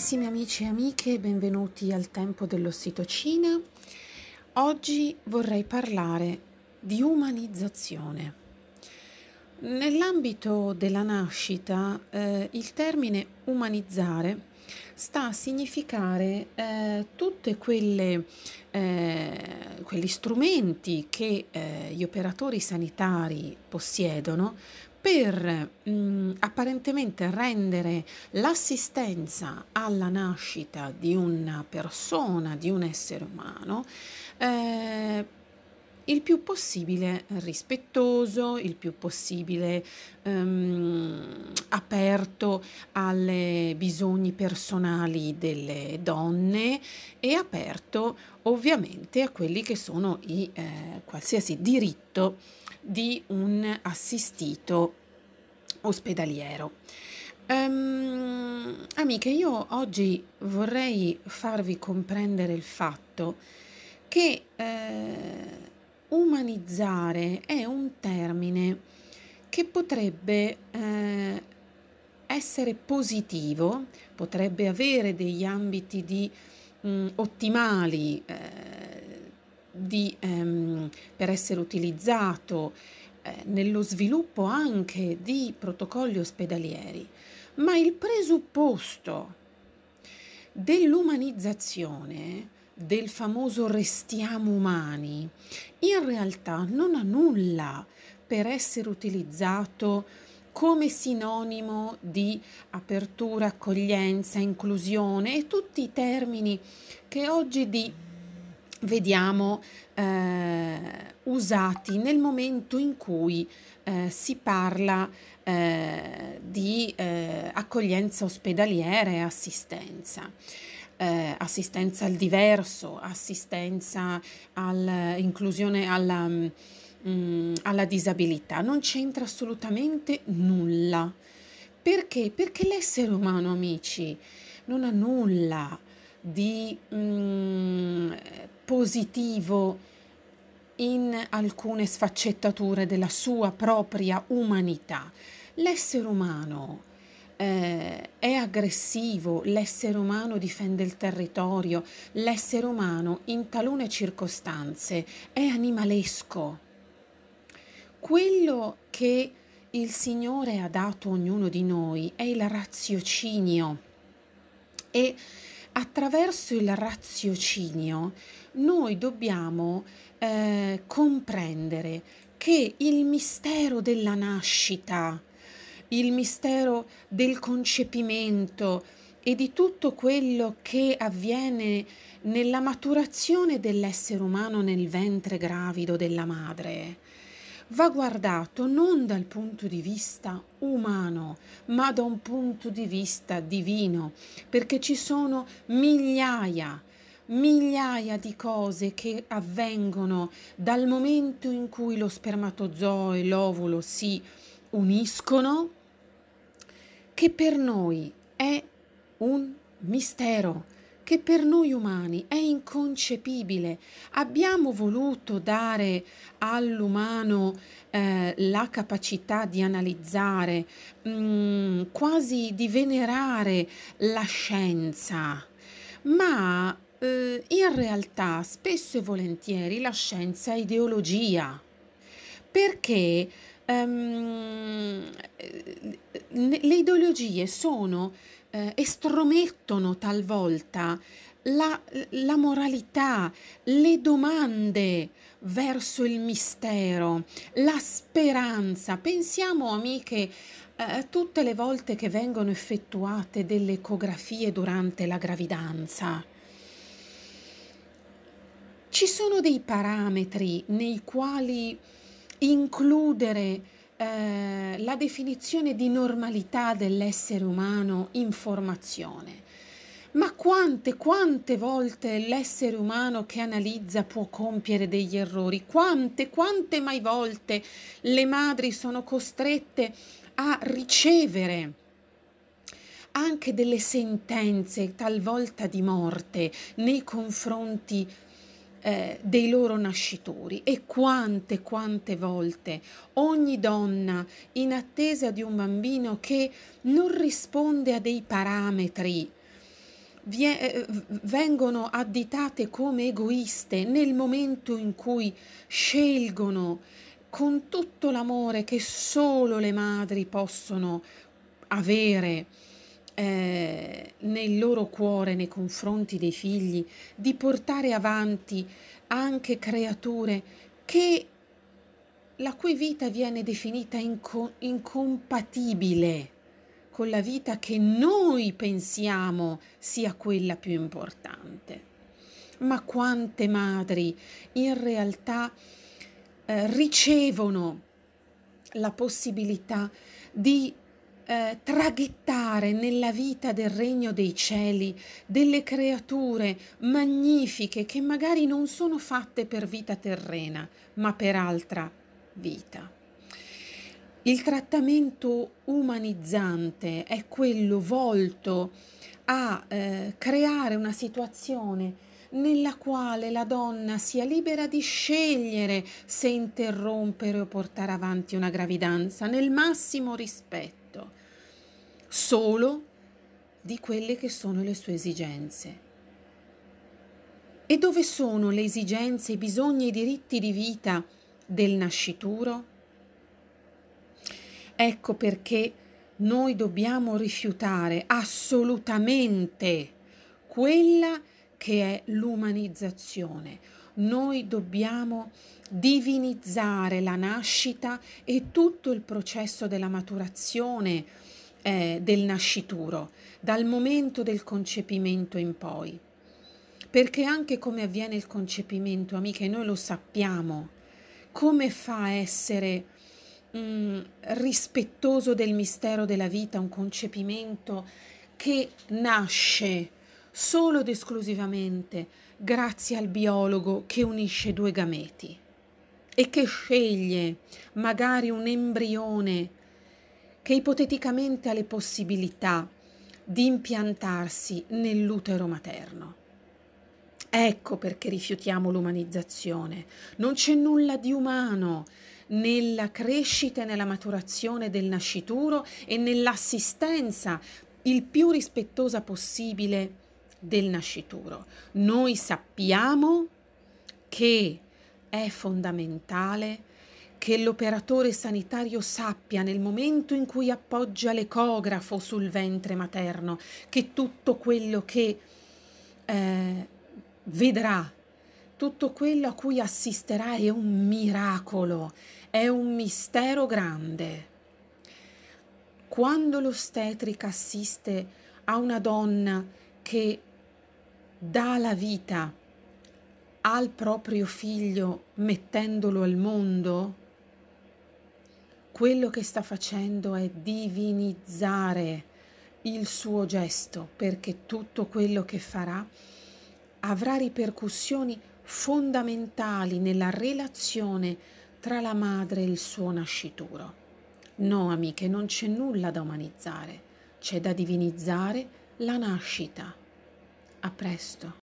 Carissimi amici e amiche, benvenuti al tempo dell'ossitocina. Oggi vorrei parlare di umanizzazione. Nell'ambito della nascita, il termine umanizzare sta a significare tutte quegli strumenti che gli operatori sanitari possiedono per apparentemente rendere l'assistenza alla nascita di una persona, di un essere umano, il più possibile rispettoso, il più possibile aperto ai bisogni personali delle donne e aperto ovviamente a quelli che sono i qualsiasi diritto di un assistito ospedaliero. Amiche, io oggi vorrei farvi comprendere il fatto che umanizzare è un termine che potrebbe essere positivo, potrebbe avere degli ambiti di ottimali per essere utilizzato nello sviluppo anche di protocolli ospedalieri, ma il presupposto dell'umanizzazione, del famoso restiamo umani, in realtà non ha nulla per essere utilizzato come sinonimo di apertura, accoglienza, inclusione e tutti i termini che oggi vediamo usati nel momento in cui si parla di accoglienza ospedaliera e assistenza. Assistenza al diverso, assistenza all'inclusione, alla disabilità, non c'entra assolutamente nulla. Perché? Perché l'essere umano, amici, non ha nulla di positivo in alcune sfaccettature della sua propria umanità. L'essere umano è aggressivo, l'essere umano difende il territorio, l'essere umano in talune circostanze è animalesco. Quello che il Signore ha dato a ognuno di noi è il raziocinio e attraverso il raziocinio noi dobbiamo comprendere che il mistero della nascita, il mistero del concepimento e di tutto quello che avviene nella maturazione dell'essere umano nel ventre gravido della madre va guardato non dal punto di vista umano, ma da un punto di vista divino, perché ci sono migliaia di cose che avvengono dal momento in cui lo spermatozoo e l'ovulo si uniscono, che per noi è un mistero, che per noi umani è inconcepibile. Abbiamo voluto dare all'umano la capacità di analizzare, quasi di venerare la scienza, ma in realtà spesso e volentieri la scienza è ideologia, perché le ideologie estromettono talvolta la moralità, le domande verso il mistero, la speranza. Pensiamo, amiche, tutte le volte che vengono effettuate delle ecografie durante la gravidanza. Ci sono dei parametri nei quali includere la definizione di normalità dell'essere umano in formazione. Ma quante volte l'essere umano che analizza può compiere degli errori? Quante mai volte le madri sono costrette a ricevere anche delle sentenze, talvolta di morte, nei confronti dei loro nascituri, e quante volte ogni donna in attesa di un bambino che non risponde a dei parametri vengono additate come egoiste nel momento in cui scelgono con tutto l'amore che solo le madri possono avere nel loro cuore nei confronti dei figli, di portare avanti anche creature che la cui vita viene definita incompatibile con la vita che noi pensiamo sia quella più importante. Ma quante madri in realtà ricevono la possibilità di traghettare nella vita del regno dei cieli delle creature magnifiche che magari non sono fatte per vita terrena, ma per altra vita. Il trattamento umanizzante è quello volto a creare una situazione nella quale la donna sia libera di scegliere se interrompere o portare avanti una gravidanza nel massimo rispetto solo di quelle che sono le sue esigenze. E dove sono le esigenze, i bisogni e i diritti di vita del nascituro? Ecco perché noi dobbiamo rifiutare assolutamente quella che è l'umanizzazione. Noi dobbiamo divinizzare la nascita e tutto il processo della maturazione del nascituro, dal momento del concepimento in poi. Perché anche come avviene il concepimento, amiche, noi lo sappiamo, come fa a essere rispettoso del mistero della vita un concepimento che nasce solo ed esclusivamente grazie al biologo che unisce due gameti e che sceglie magari un embrione che ipoteticamente ha le possibilità di impiantarsi nell'utero materno. Ecco perché rifiutiamo l'umanizzazione. Non c'è nulla di umano nella crescita e nella maturazione del nascituro e nell'assistenza il più rispettosa possibile del nascituro. Noi sappiamo che è fondamentale che l'operatore sanitario sappia nel momento in cui appoggia l'ecografo sul ventre materno che tutto quello che vedrà, tutto quello a cui assisterà è un miracolo, è un mistero grande. Quando l'ostetrica assiste a una donna che dà la vita al proprio figlio mettendolo al mondo, quello che sta facendo è divinizzare il suo gesto, perché tutto quello che farà avrà ripercussioni fondamentali nella relazione tra la madre e il suo nascituro. No, amiche, non c'è nulla da umanizzare, c'è da divinizzare la nascita. A presto.